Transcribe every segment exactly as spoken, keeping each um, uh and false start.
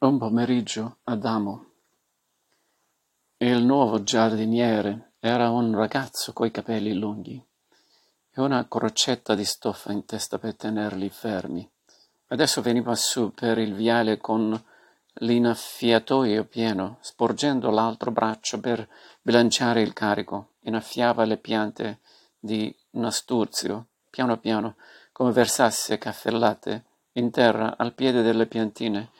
Un pomeriggio, Adamo e il nuovo giardiniere era un ragazzo coi capelli lunghi e una crocetta di stoffa in testa per tenerli fermi. Adesso veniva su per il viale con l'inaffiatoio pieno, sporgendo l'altro braccio per bilanciare il carico. Innaffiava le piante di nasturzio, piano piano, come versasse caffellate in terra al piede delle piantine.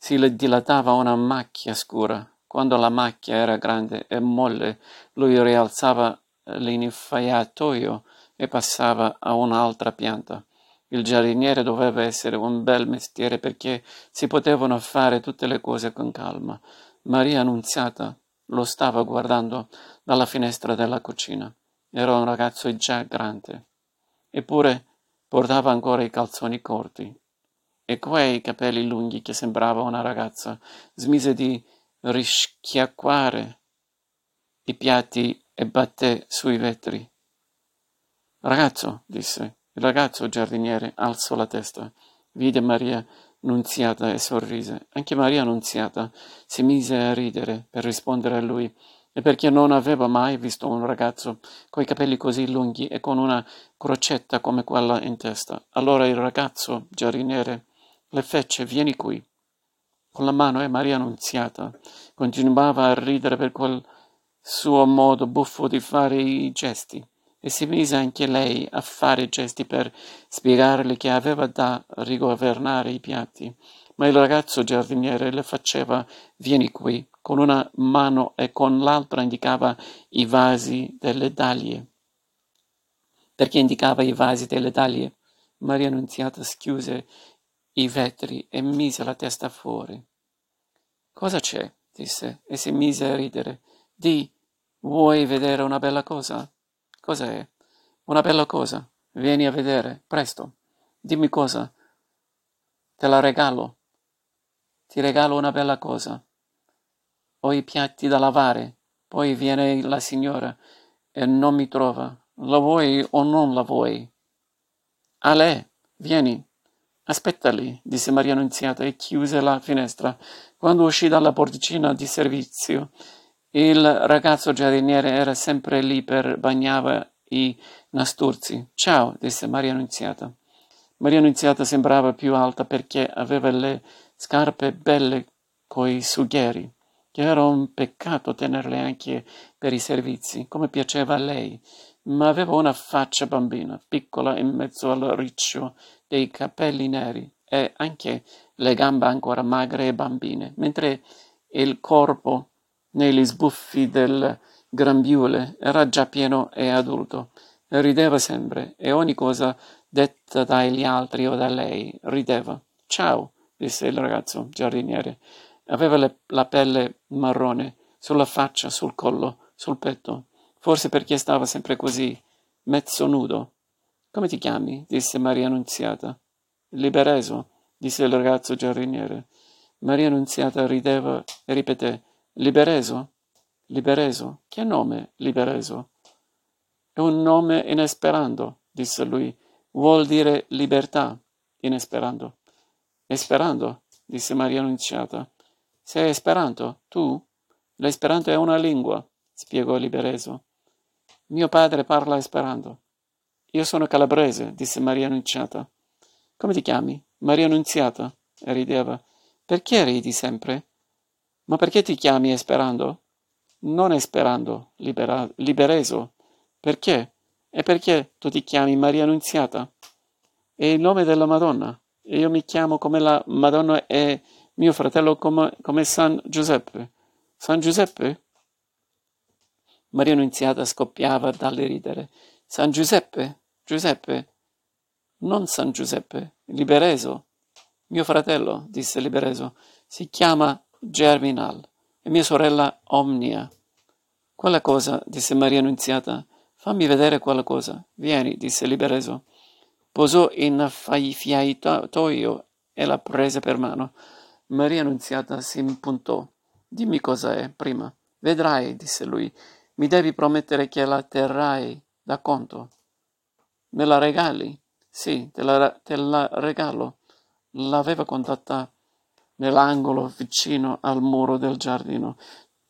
Si le dilatava una macchia scura. Quando la macchia era grande e molle, lui rialzava l'inaffiatoio e passava a un'altra pianta. Il giardiniere doveva essere un bel mestiere perché si potevano fare tutte le cose con calma. Maria Annunziata lo stava guardando dalla finestra della cucina. Era un ragazzo già grande, eppure portava ancora i calzoni corti e quei capelli lunghi che sembrava una ragazza. Smise di rischiacquare i piatti e batté sui vetri. «Ragazzo», disse. Il ragazzo giardiniere alzò la testa, vide Maria Annunziata e sorrise. Anche Maria Annunziata si mise a ridere per rispondere a lui, e perché non aveva mai visto un ragazzo coi capelli così lunghi e con una crocetta come quella in testa. Allora il ragazzo giardiniere le fece «Vieni qui» con la mano, e Maria Annunziata continuava a ridere per quel suo modo buffo di fare i gesti, e si mise anche lei a fare gesti per spiegarle che aveva da rigovernare i piatti. Ma il ragazzo giardiniere le faceva «Vieni qui» con una mano e con l'altra indicava i vasi delle dalie. Perché indicava i vasi delle dalie? Maria Annunziata schiuse i vetri e mise la testa fuori. «Cosa c'è?» disse, e si mise a ridere. «Di, vuoi vedere una bella cosa?» «Cos'è?» «Una bella cosa. Vieni a vedere, presto. Dimmi cosa. Te la regalo. Ti regalo una bella cosa. Ho i piatti da lavare. Poi viene la signora e non mi trova. La vuoi o non la vuoi?» «Ale, vieni. Aspettali», disse Maria Annunziata e chiuse la finestra. Quando uscì dalla porticina di servizio, il ragazzo giardiniere era sempre lì per bagnava i nasturzi. «Ciao», disse Maria Annunziata. Maria Annunziata sembrava più alta perché aveva le scarpe belle coi suggheri, che era un peccato tenerle anche per i servizi, come piaceva a lei, ma aveva una faccia bambina, piccola in mezzo al riccio dei capelli neri, e anche le gambe ancora magre e bambine, mentre il corpo negli sbuffi del grembiule era già pieno e adulto. Rideva sempre, e ogni cosa detta dagli altri o da lei rideva. «Ciao», disse il ragazzo giardiniere. Aveva le, la pelle marrone sulla faccia, sul collo, sul petto, forse perché stava sempre così, mezzo nudo. «Come ti chiami?» disse Maria Annunziata. «Libereso», disse il ragazzo giardiniere. Maria Annunziata rideva e ripeté: «Libereso? Libereso? Che nome, Libereso?» «È un nome in esperanto», disse lui. «Vuol dire libertà in esperanto». «Esperanto?» disse Maria Annunziata. «Sei esperanto, tu?» «L'esperanto è una lingua», spiegò Libereso. «Mio padre parla esperanto». «Io sono calabrese», disse Maria Annunziata. «Come ti chiami?» «Maria Annunziata», e rideva. «Perché ridi sempre?» «Ma perché ti chiami Esperando?» «Non Esperando, libera- Libereso». «Perché?» «E perché tu ti chiami Maria Annunziata?» «È il nome della Madonna. E io mi chiamo come la Madonna e mio fratello come, come San Giuseppe». «San Giuseppe?» Maria Annunziata scoppiava dalle ridere. «San Giuseppe? Giuseppe? Non San Giuseppe. Libereso. Mio fratello», disse Libereso, «si chiama Germinal, e mia sorella Omnia». «Quella cosa», disse Maria Annunziata, «fammi vedere quella cosa». «Vieni», disse Libereso. Posò in affiatoio e la prese per mano. Maria Annunziata si impuntò. «Dimmi cosa è, prima». «Vedrai», disse lui, «mi devi promettere che la terrai da conto». «Me la regali?» «Sì, te la, te la regalo». L'aveva contatta Nell'angolo vicino al muro del giardino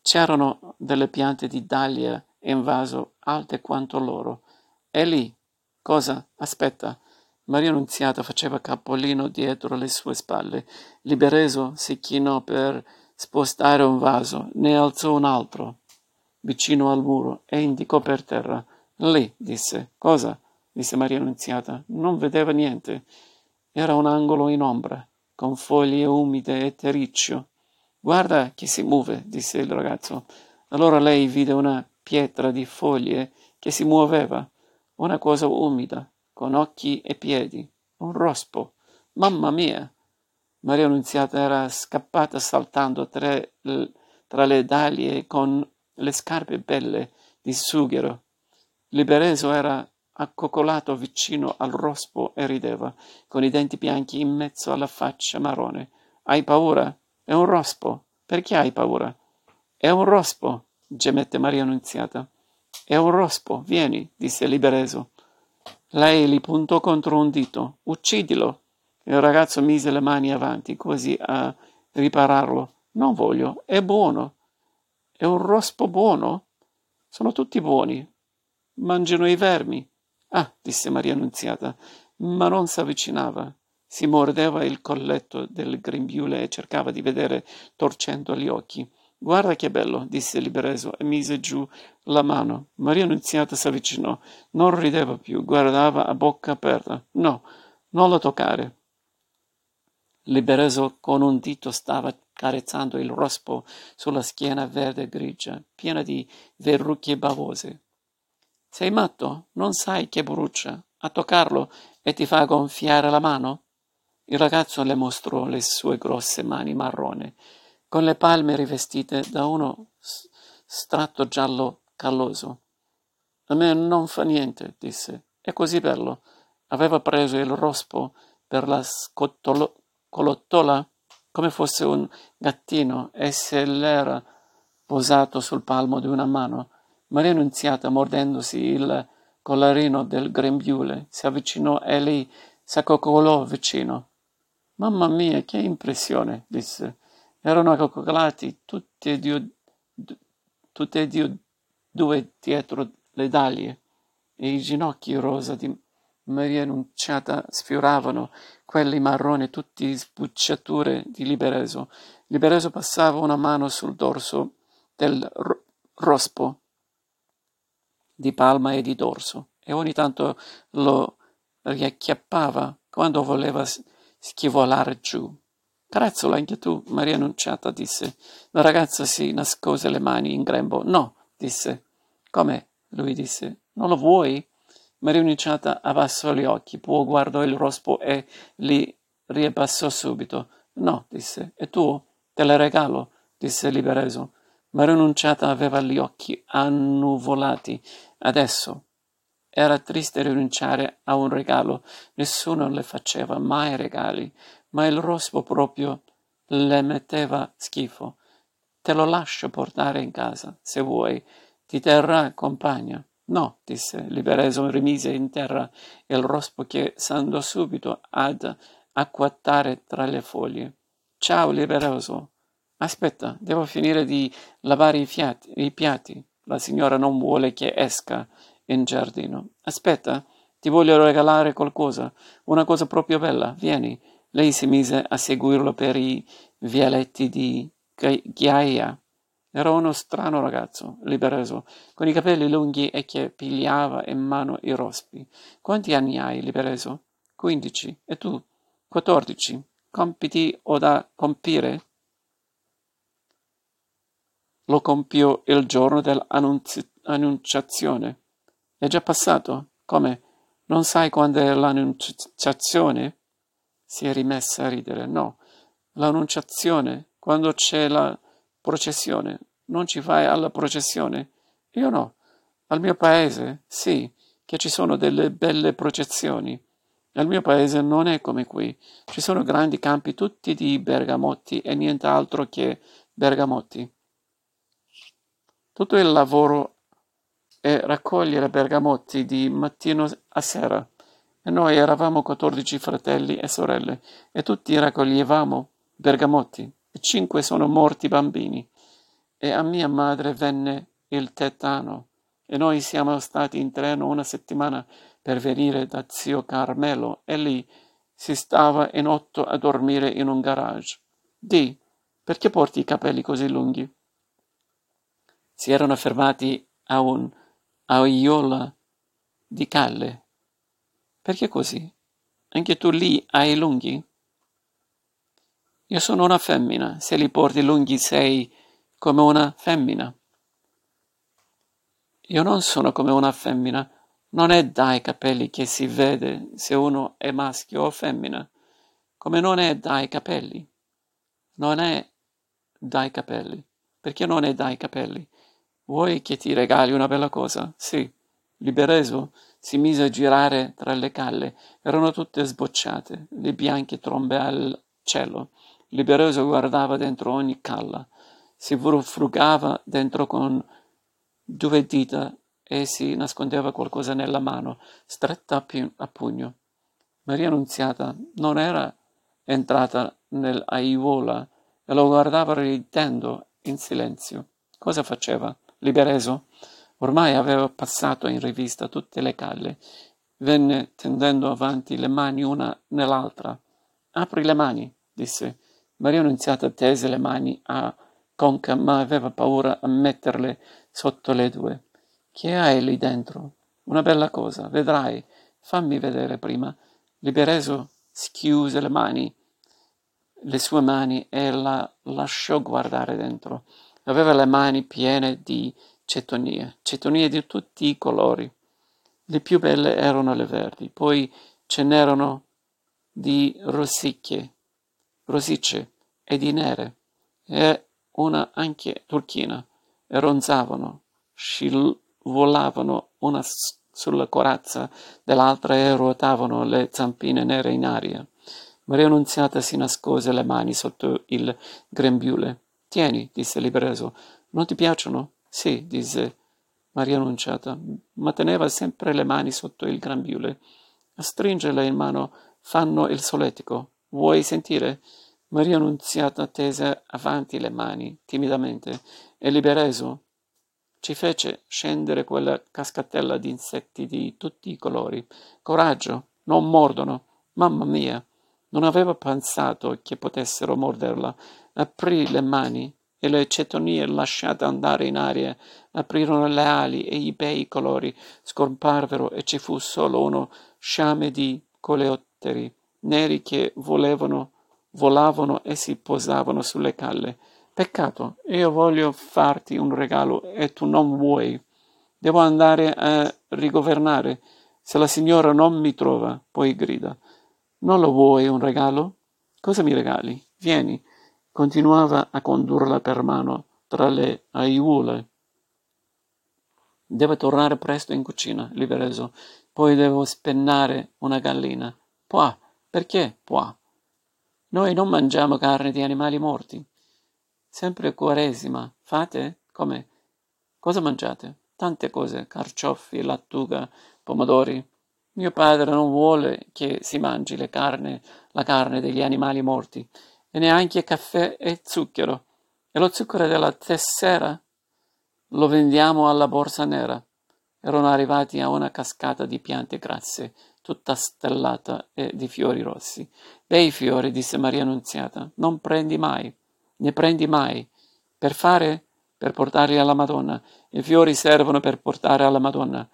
c'erano delle piante di dahlia in vaso alte quanto loro. E lì, cosa? Aspetta. Maria Annunziata faceva capolino dietro le sue spalle. Libereso si chinò per spostare un vaso, ne alzò un altro vicino al muro e indicò per terra. Lì, disse. Cosa? Disse Maria Annunziata. Non vedeva niente. Era un angolo in ombra, con foglie umide e terriccio. Guarda che si muove, disse il ragazzo. Allora lei vide una pietra di foglie che si muoveva, una cosa umida, con occhi e piedi, un rospo. Mamma mia! Maria Annunziata era scappata saltando tra, tra le dahlie con le scarpe belle di sughero. Libereso era accoccolato vicino al rospo e rideva, con i denti bianchi in mezzo alla faccia marrone. Hai paura? È un rospo. Perché hai paura? È un rospo, gemette Maria Annunziata. È un rospo, vieni, disse Libereso. Lei li puntò contro un dito. Uccidilo. Il ragazzo mise le mani avanti, così a ripararlo. Non voglio, è buono. È un rospo buono? Sono tutti buoni. Mangiano i vermi. Ah, disse Maria Annunziata, ma non s'avvicinava. Si mordeva il colletto del grembiule e cercava di vedere, torcendo gli occhi. Guarda che bello, disse Libereso e mise giù la mano. Maria Annunziata s'avvicinò. Non rideva più, guardava a bocca aperta. No, non lo toccare. Libereso con un dito stava carezzando il rospo sulla schiena verde grigia, piena di verruche bavose. Sei matto? Non sai che brucia? A toccarlo e ti fa gonfiare la mano? Il ragazzo le mostrò le sue grosse mani marrone, con le palme rivestite da uno strato giallo calloso. A me non fa niente, disse. È così bello. Aveva preso il rospo per la scottolo- colottola come fosse un gattino e se l'era posato sul palmo di una mano. Maria Annunziata, mordendosi il collarino del grembiule, si avvicinò e lì s'accoccolò vicino. Mamma mia, che impressione, disse. Erano accoccolati tutti e due, tutti e due, due dietro le dahlie, e i ginocchi rosa di Maria Annunziata sfioravano quelli marrone, tutti sbucciature di Libereso. Libereso passava una mano sul dorso del r- rospo di palma e di dorso, e ogni tanto lo riacchiappava quando voleva schivolare giù. Carezzola anche tu, Maria Annunziata, disse. La ragazza si nascose le mani in grembo. No, disse. Come? Lui disse. Non lo vuoi? Maria Annunziata abbassò gli occhi, poi guardò il rospo e li riabbassò subito. No, disse. E tu? Te le regalo, disse Libereso. Maria Annunziata aveva gli occhi annuvolati. Adesso era triste rinunciare a un regalo. Nessuno le faceva mai regali, ma il rospo proprio le metteva schifo. Te lo lascio portare in casa, se vuoi. Ti terrà compagna. No, disse. Libereso rimise in terra il rospo che s'andò subito ad acquattare tra le foglie. Ciao, Libereso. Aspetta, devo finire di lavare i, fiati, i piatti. La signora non vuole che esca in giardino. Aspetta, ti voglio regalare qualcosa, una cosa proprio bella. Vieni. Lei si mise a seguirlo per i vialetti di ghiaia. Era uno strano ragazzo, Libereso, con i capelli lunghi e che pigliava in mano i rospi. Quanti anni hai, Libereso? Quindici. E tu? Quattordici. Compiti o da compire? Lo compiò il giorno dell'annunciazione. È già passato? Come? Non sai quando è l'annunciazione? Si è rimessa a ridere. No, l'annunciazione, quando c'è la processione. Non ci vai alla processione? Io no. Al mio paese, sì, che ci sono delle belle processioni. Al mio paese non è come qui. Ci sono grandi campi tutti di bergamotti e nient'altro che bergamotti. Tutto il lavoro è raccogliere bergamotti di mattino a sera. E noi eravamo quattordici fratelli e sorelle e tutti raccoglievamo bergamotti e cinque sono morti bambini. E a mia madre venne il tetano e noi siamo stati in treno una settimana per venire da zio Carmelo e lì si stava in otto a dormire in un garage. Di, perché porti i capelli così lunghi? Si erano fermati a un aiola di calle. Perché così? Anche tu lì hai lunghi? Io sono una femmina, se li porti lunghi sei come una femmina. Io non sono come una femmina, non è dai capelli che si vede se uno è maschio o femmina, come non è dai capelli. Non è dai capelli. Perché non è dai capelli? Vuoi che ti regali una bella cosa? Sì. Libereso si mise a girare tra le calle. Erano tutte sbocciate, le bianche trombe al cielo. Libereso guardava dentro ogni calla. Si frugava dentro con due dita e si nascondeva qualcosa nella mano, stretta a pugno. Maria Annunziata non era entrata nell'aiuola e lo guardava ridendo in silenzio. Cosa faceva? Libereso ormai aveva passato in rivista tutte le calle. Venne tendendo avanti le mani una nell'altra. Apri le mani, disse. Maria Annunziata tese le mani a Conca, ma aveva paura a metterle sotto le due. Che hai lì dentro? Una bella cosa, vedrai. Fammi vedere prima. Libereso schiuse le mani, le sue mani, e la lasciò guardare dentro. Aveva le mani piene di cetonie, cetonie di tutti i colori. Le più belle erano le verdi, poi ce n'erano di rossicchie, rossicce e di nere. E una anche turchina, e ronzavano, scivolavano una sulla corazza dell'altra e ruotavano le zampine nere in aria. Maria Annunziata si nascose le mani sotto il grembiule. Tieni, disse Libereso. Non ti piacciono? Sì, disse Maria Annunziata, ma teneva sempre le mani sotto il grembiule. A stringerle in mano fanno il solletico. Vuoi sentire? Maria Annunziata tese avanti le mani, timidamente, e Libereso ci fece scendere quella cascatella di insetti di tutti i colori. Coraggio, non mordono. Mamma mia, non aveva pensato che potessero morderla. Aprì le mani e le cetonie lasciate andare in aria aprirono le ali e i bei colori scomparvero e ci fu solo uno sciame di coleotteri neri che volevano volavano e si posavano sulle calle. Peccato, io voglio farti un regalo e tu non vuoi. Devo andare a rigovernare. Se la signora non mi trova, poi grida. Non lo vuoi un regalo? Cosa mi regali? Vieni. Continuava a condurla per mano tra le aiuole. Devo tornare presto in cucina, Libereso. Poi devo spennare una gallina. Puà, perché puà? Noi non mangiamo carne di animali morti. Sempre quaresima. Fate? Come? Cosa mangiate? Tante cose. Carciofi, lattuga, pomodori. Mio padre non vuole che si mangi le carne, la carne degli animali morti. E neanche caffè e zucchero. E lo zucchero della tessera? Lo vendiamo alla borsa nera. Erano arrivati a una cascata di piante grasse, tutta stellata e di fiori rossi. Bei fiori, disse Maria Annunziata, non prendi mai, ne prendi mai. Per fare? Per portarli alla Madonna. I fiori servono per portare alla Madonna.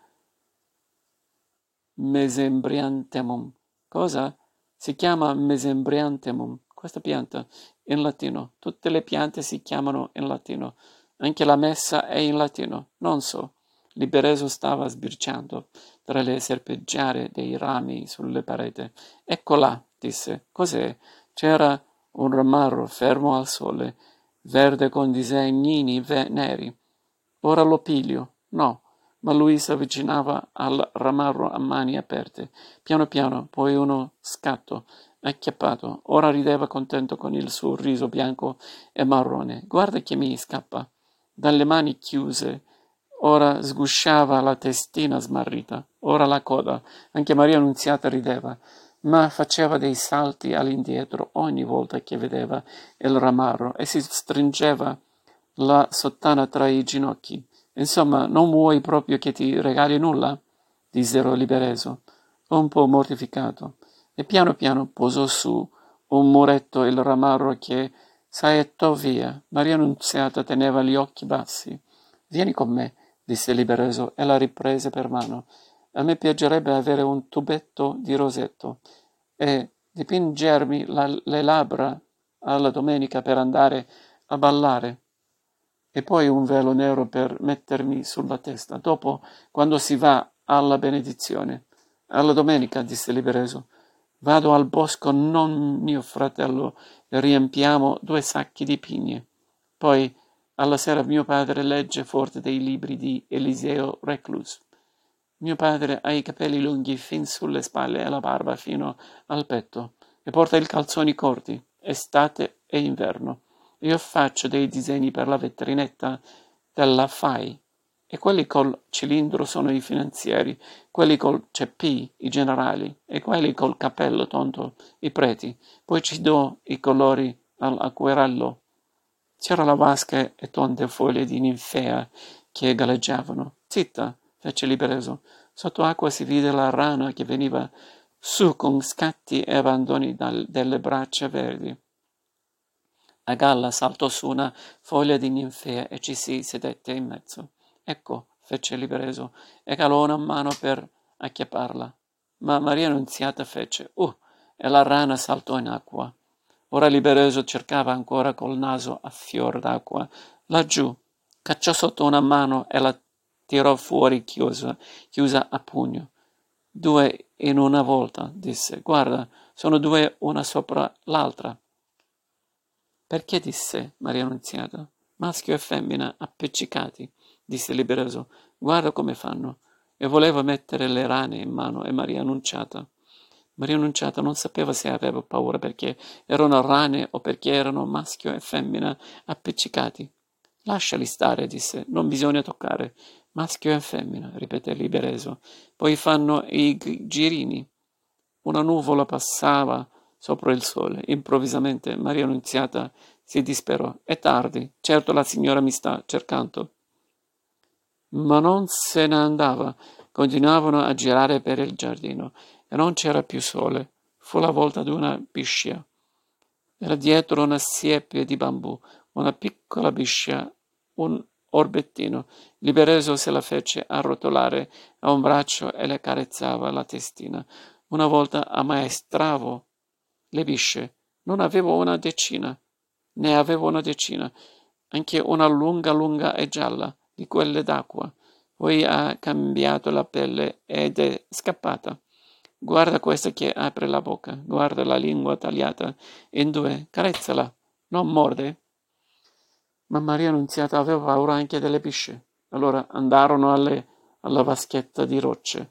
Mesembriantemum. Cosa? Si chiama mesembriantemum, questa pianta, in latino. Tutte le piante si chiamano in latino. Anche la messa è in latino. Non so. Libereso stava sbirciando tra le serpeggiare dei rami sulle parete. Eccola, disse. Cos'è? C'era un ramarro fermo al sole, verde con disegnini ve- neri. Ora lo piglio. No, ma lui si avvicinava al ramarro a mani aperte. Piano piano, poi uno scatto, acchiappato. Ora rideva contento con il suo riso bianco e marrone. Guarda che mi scappa. Dalle mani chiuse, ora sgusciava la testina smarrita, ora la coda. Anche Maria Annunziata rideva. ma faceva dei salti all'indietro ogni volta che vedeva il ramarro e si stringeva la sottana tra i ginocchi. Insomma, non vuoi proprio che ti regali nulla? Dissero Libereso, un po' mortificato, e piano piano posò su un muretto il ramarro che saettò via. Maria Annunziata teneva gli occhi bassi. «Vieni con me», disse Libereso, e la riprese per mano. «A me piacerebbe avere un tubetto di rosetto e dipingermi la, le labbra alla domenica per andare a ballare, e poi un velo nero per mettermi sulla testa, dopo, quando si va alla benedizione». «Alla domenica», disse Libereso, «vado al bosco, non mio fratello, e riempiamo due sacchi di pigne. Poi, alla sera, mio padre legge forte dei libri di Eliseo Reclus. Mio padre ha i capelli lunghi fin sulle spalle e la barba fino al petto, e porta i calzoni corti, estate e inverno. Io faccio dei disegni per la vetrinetta della Fai, e quelli col cilindro sono i finanzieri, quelli col ceppì i generali, e quelli col cappello tonto i preti. Poi ci do i colori all'acquerello». C'era la vasca e tonde foglie di ninfea che galleggiavano. «Zitta!» fece Libereso. Sotto acqua si vide la rana che veniva su con scatti e abbandoni dal, delle braccia verdi. A galla saltò su una foglia di ninfea e ci si sedette in mezzo. «Ecco», fece Libereso, e calò una mano per acchiapparla. Ma Maria Annunziata fece «Uh!» e la rana saltò in acqua. Ora Libereso cercava ancora col naso a fior d'acqua. Laggiù, cacciò sotto una mano e la tirò fuori chiusa, chiusa a pugno. «Due in una volta», disse. «Guarda, sono due una sopra l'altra». «Perché?» disse Maria Annunziata. «Maschio e femmina appiccicati», disse Libereso. «Guarda come fanno». E voleva mettere le rane in mano a Maria Annunziata. Maria Annunziata non sapeva se aveva paura perché erano rane o perché erano maschio e femmina appiccicati. «Lasciali stare», disse. «Non bisogna toccare». «Maschio e femmina», ripeté Libereso. «Poi fanno i girini». Una nuvola passava sopra il sole. Improvvisamente Maria Annunziata si disperò. «È tardi. Certo la signora mi sta cercando». Ma non se ne andava. Continuavano a girare per il giardino e non c'era più sole. Fu la volta di una biscia. Era dietro una siepe di bambù, una piccola biscia, un orbettino. Libereso se la fece arrotolare a un braccio e le carezzava la testina. Una volta ammaestravo le bisce. Non avevo una decina. Ne avevo una decina. Anche una lunga, lunga e gialla, di quelle d'acqua. Poi ha cambiato la pelle ed è scappata. Guarda questa che apre la bocca. Guarda la lingua tagliata in due. Carezzala. Non morde. Ma Maria Annunziata aveva paura anche delle bisce. Allora andarono alle, alla vaschetta di rocce.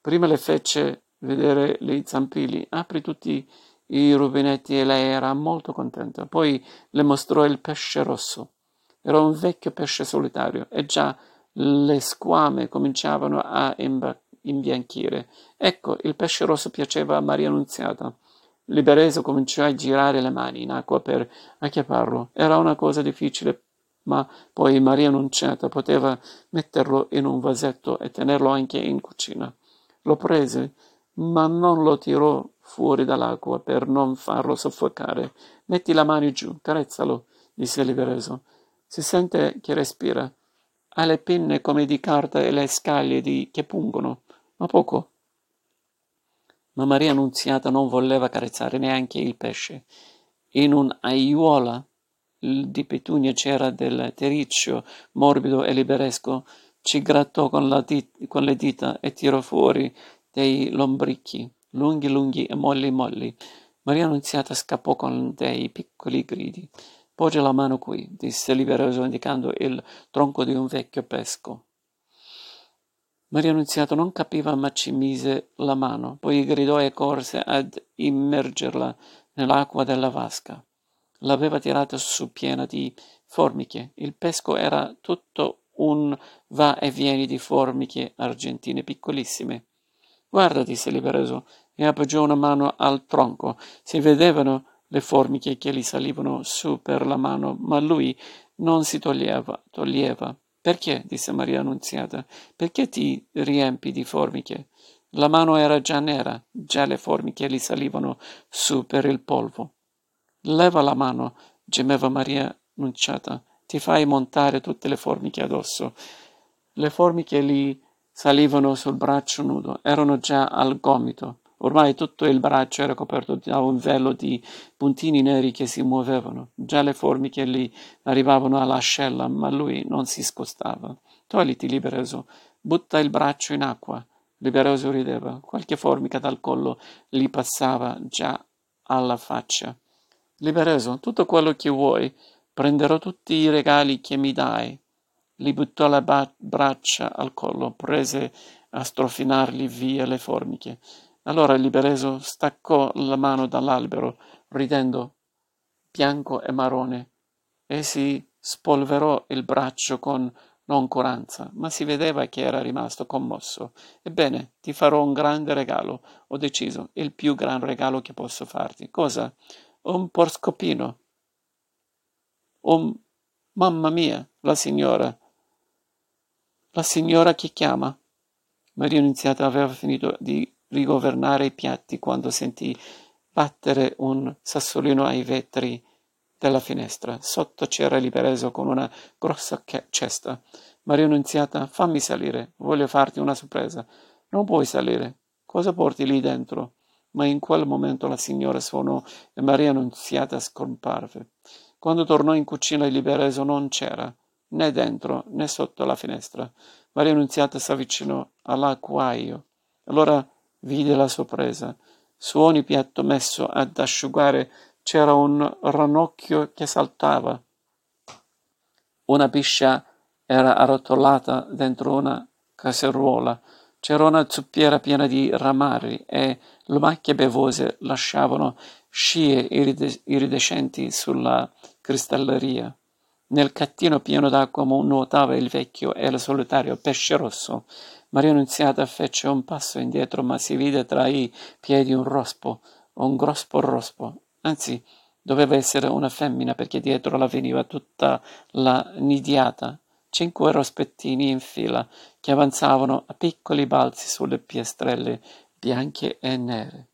Prima le fece vedere gli zampilli. Apri tutti i rubinetti, e lei era molto contenta. Poi le mostrò il pesce rosso. Era un vecchio pesce solitario e già le squame cominciavano a imba- imbianchire. Ecco, il pesce rosso piaceva a Maria Annunziata. Libereso cominciò a girare le mani in acqua per acchiapparlo. Era una cosa difficile, ma poi Maria Annunziata poteva metterlo in un vasetto e tenerlo anche in cucina. Lo prese, ma non lo tirò fuori dall'acqua per non farlo soffocare. «Metti la mano giù, carezzalo», disse Libereso. «Si sente che respira. Ha le pinne come di carta e le scaglie di... che pungono, ma poco». Ma Maria Annunziata non voleva carezzare neanche il pesce. In un'aiuola di petunia c'era del terriccio morbido e liberesco. Ci grattò con, la dit- con le dita e tirò fuori dei lombricchi, lunghi lunghi e molli molli. Maria Annunziata scappò con dei piccoli gridi. «Poggia la mano qui», disse Libereso, indicando il tronco di un vecchio pesco. Maria Annunziata non capiva, ma ci mise la mano, poi gridò e corse ad immergerla nell'acqua della vasca. L'aveva tirata su piena di formiche. Il pesco era tutto un va e vieni di formiche argentine piccolissime. «Guarda», disse Libereso, e appoggiò una mano al tronco. Si vedevano le formiche che gli salivano su per la mano, ma lui non si toglieva. toglieva. «Perché?» disse Maria Annunziata. «Perché ti riempi di formiche?» La mano era già nera, già le formiche gli salivano su per il polvo. «Leva la mano!» gemeva Maria Annunziata. «Ti fai montare tutte le formiche addosso!» Le formiche gli salivano sul braccio nudo, erano già al gomito. Ormai tutto il braccio era coperto da un velo di puntini neri che si muovevano. Già le formiche gli arrivavano all'ascella, ma lui non si scostava. «Togliti, Libereso, butta il braccio in acqua!» Libereso rideva. Qualche formica dal collo gli passava già alla faccia. «Libereso, tutto quello che vuoi, prenderò tutti i regali che mi dai!» Gli buttò la ba- braccia al collo, prese a strofinargli via le formiche. Allora Libereso staccò la mano dall'albero, ridendo, bianco e marrone, e si spolverò il braccio con noncuranza, ma si vedeva che era rimasto commosso. «Ebbene, ti farò un grande regalo, ho deciso, il più gran regalo che posso farti». «Cosa?» «Un porcopino». «Un... mamma mia, la signora, la signora che chiama». Maria Annunziata aveva finito di rigovernare i piatti quando sentì battere un sassolino ai vetri della finestra. Sotto c'era Libereso con una grossa che- cesta. «Maria Annunziata, fammi salire, voglio farti una sorpresa». «Non puoi salire, cosa porti lì dentro?» Ma in quel momento la signora suonò e Maria Annunziata scomparve. Quando tornò in cucina il Libereso non c'era, né dentro né sotto la finestra. Maria Annunziata si avvicinò all'acquaio. Allora vide la sorpresa. Su ogni piatto messo ad asciugare c'era un ranocchio che saltava. Una biscia era arrotolata dentro una casseruola. C'era una zuppiera piena di ramarri e lumache bevose lasciavano scie iride- iridescenti sulla cristalleria. Nel cattino pieno d'acqua nuotava il vecchio e il solitario pesce rosso. Maria Annunziata fece un passo indietro, ma si vide tra i piedi un rospo, un grosso rospo. Anzi, doveva essere una femmina, perché dietro la veniva tutta la nidiata. Cinque rospettini in fila che avanzavano a piccoli balzi sulle piastrelle bianche e nere.